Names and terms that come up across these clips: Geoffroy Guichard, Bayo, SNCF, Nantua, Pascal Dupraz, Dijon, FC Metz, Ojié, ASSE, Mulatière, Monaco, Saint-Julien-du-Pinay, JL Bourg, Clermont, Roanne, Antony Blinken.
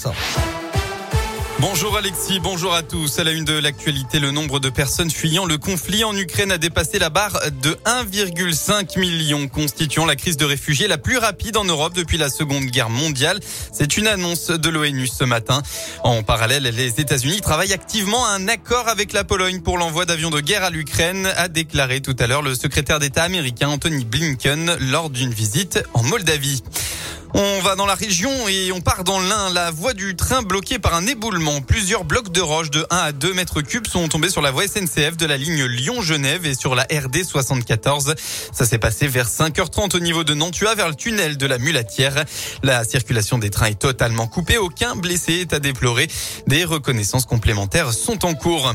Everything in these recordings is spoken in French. ça. Bonjour Alexis, bonjour à tous. À la une de l'actualité, le nombre de personnes fuyant le conflit en Ukraine a dépassé la barre de 1,5 million, constituant la crise de réfugiés la plus rapide en Europe depuis la Seconde Guerre mondiale. C'est une annonce de l'ONU ce matin. En parallèle, les États-Unis travaillent activement à un accord avec la Pologne pour l'envoi d'avions de guerre à l'Ukraine, a déclaré tout à l'heure le secrétaire d'État américain Antony Blinken lors d'une visite en Moldavie. On va dans la région et on part dans l'Ain. La voie du train bloquée par un éboulement. Plusieurs blocs de roche de 1 à 2 mètres cubes sont tombés sur la voie SNCF de la ligne Lyon-Genève et sur la RD 74. Ça s'est passé vers 5h30 au niveau de Nantua, vers le tunnel de la Mulatière. La circulation des trains est totalement coupée. Aucun blessé est à déplorer. Des reconnaissances complémentaires sont en cours.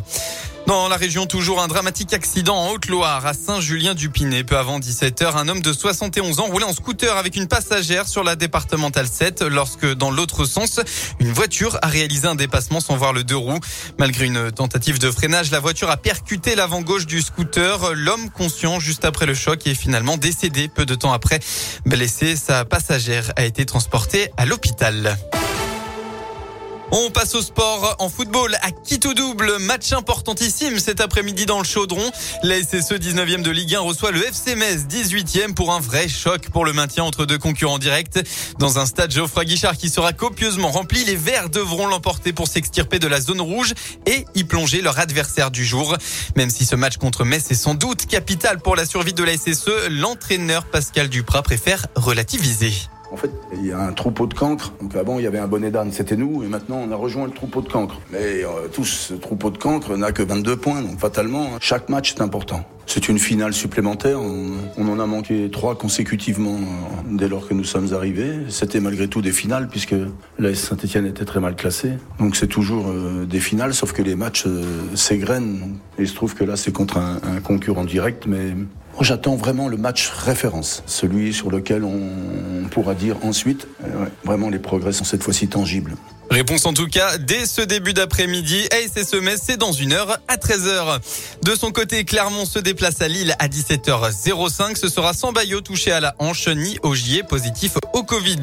Dans la région, toujours un dramatique accident en Haute-Loire, à Saint-Julien-du-Pinay. Peu avant 17h, un homme de 71 ans roulait en scooter avec une passagère sur la départementale 7 lorsque, dans l'autre sens, une voiture a réalisé un dépassement sans voir le deux roues. Malgré une tentative de freinage, la voiture a percuté l'avant-gauche du scooter. L'homme, conscient juste après le choc, est finalement décédé peu de temps après. Blessé, sa passagère a été transportée à l'hôpital. On passe au sport en football à quitte-ou-double. Match importantissime cet après-midi dans le Chaudron. La SSE 19e de Ligue 1 reçoit le FC Metz 18e pour un vrai choc pour le maintien entre deux concurrents directs. Dans un stade Geoffroy Guichard qui sera copieusement rempli, les Verts devront l'emporter pour s'extirper de la zone rouge et y plonger leur adversaire du jour. Même si ce match contre Metz est sans doute capital pour la survie de la SSE, l'entraîneur Pascal Dupraz préfère relativiser. En fait, il y a un troupeau de cancres. Donc avant, il y avait un bonnet d'âne, c'était nous. Et maintenant, on a rejoint le troupeau de cancres. Mais ce troupeau de cancres n'a que 22 points. Donc fatalement, chaque match est important. C'est une finale supplémentaire. On en a manqué 3 consécutivement dès lors que nous sommes arrivés. C'était malgré tout des finales puisque l'AS Saint-Etienne était très mal classée. Donc c'est toujours des finales, sauf que les matchs s'égrènent. Et il se trouve que là, c'est contre un concurrent direct, mais... J'attends vraiment le match référence, celui sur lequel on pourra dire ensuite, vraiment les progrès sont cette fois-ci tangibles. Réponse en tout cas, dès ce début d'après-midi, ASSE Metz, c'est dans 1h à 13h. De son côté, Clermont se déplace à Lille à 17h05. Ce sera sans Bayo touché à la hanche, ni Ojié positif au Covid.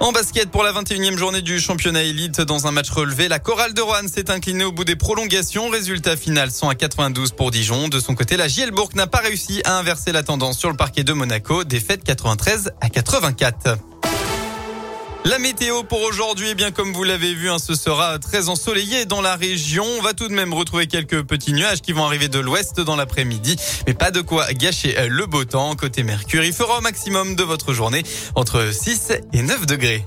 En basket, pour la 21e journée du championnat élite, dans un match relevé, la chorale de Roanne s'est inclinée au bout des prolongations. Résultat final 100 à 92 pour Dijon. De son côté, la JL Bourg n'a pas réussi à inverser la tendance sur le parquet de Monaco. Défaite 93 à 84. La météo pour aujourd'hui, bien comme vous l'avez vu, ce sera très ensoleillé dans la région. On va tout de même retrouver quelques petits nuages qui vont arriver de l'ouest dans l'après-midi. Mais pas de quoi gâcher le beau temps. Côté Mercure, il fera au maximum de votre journée entre 6 et 9 degrés.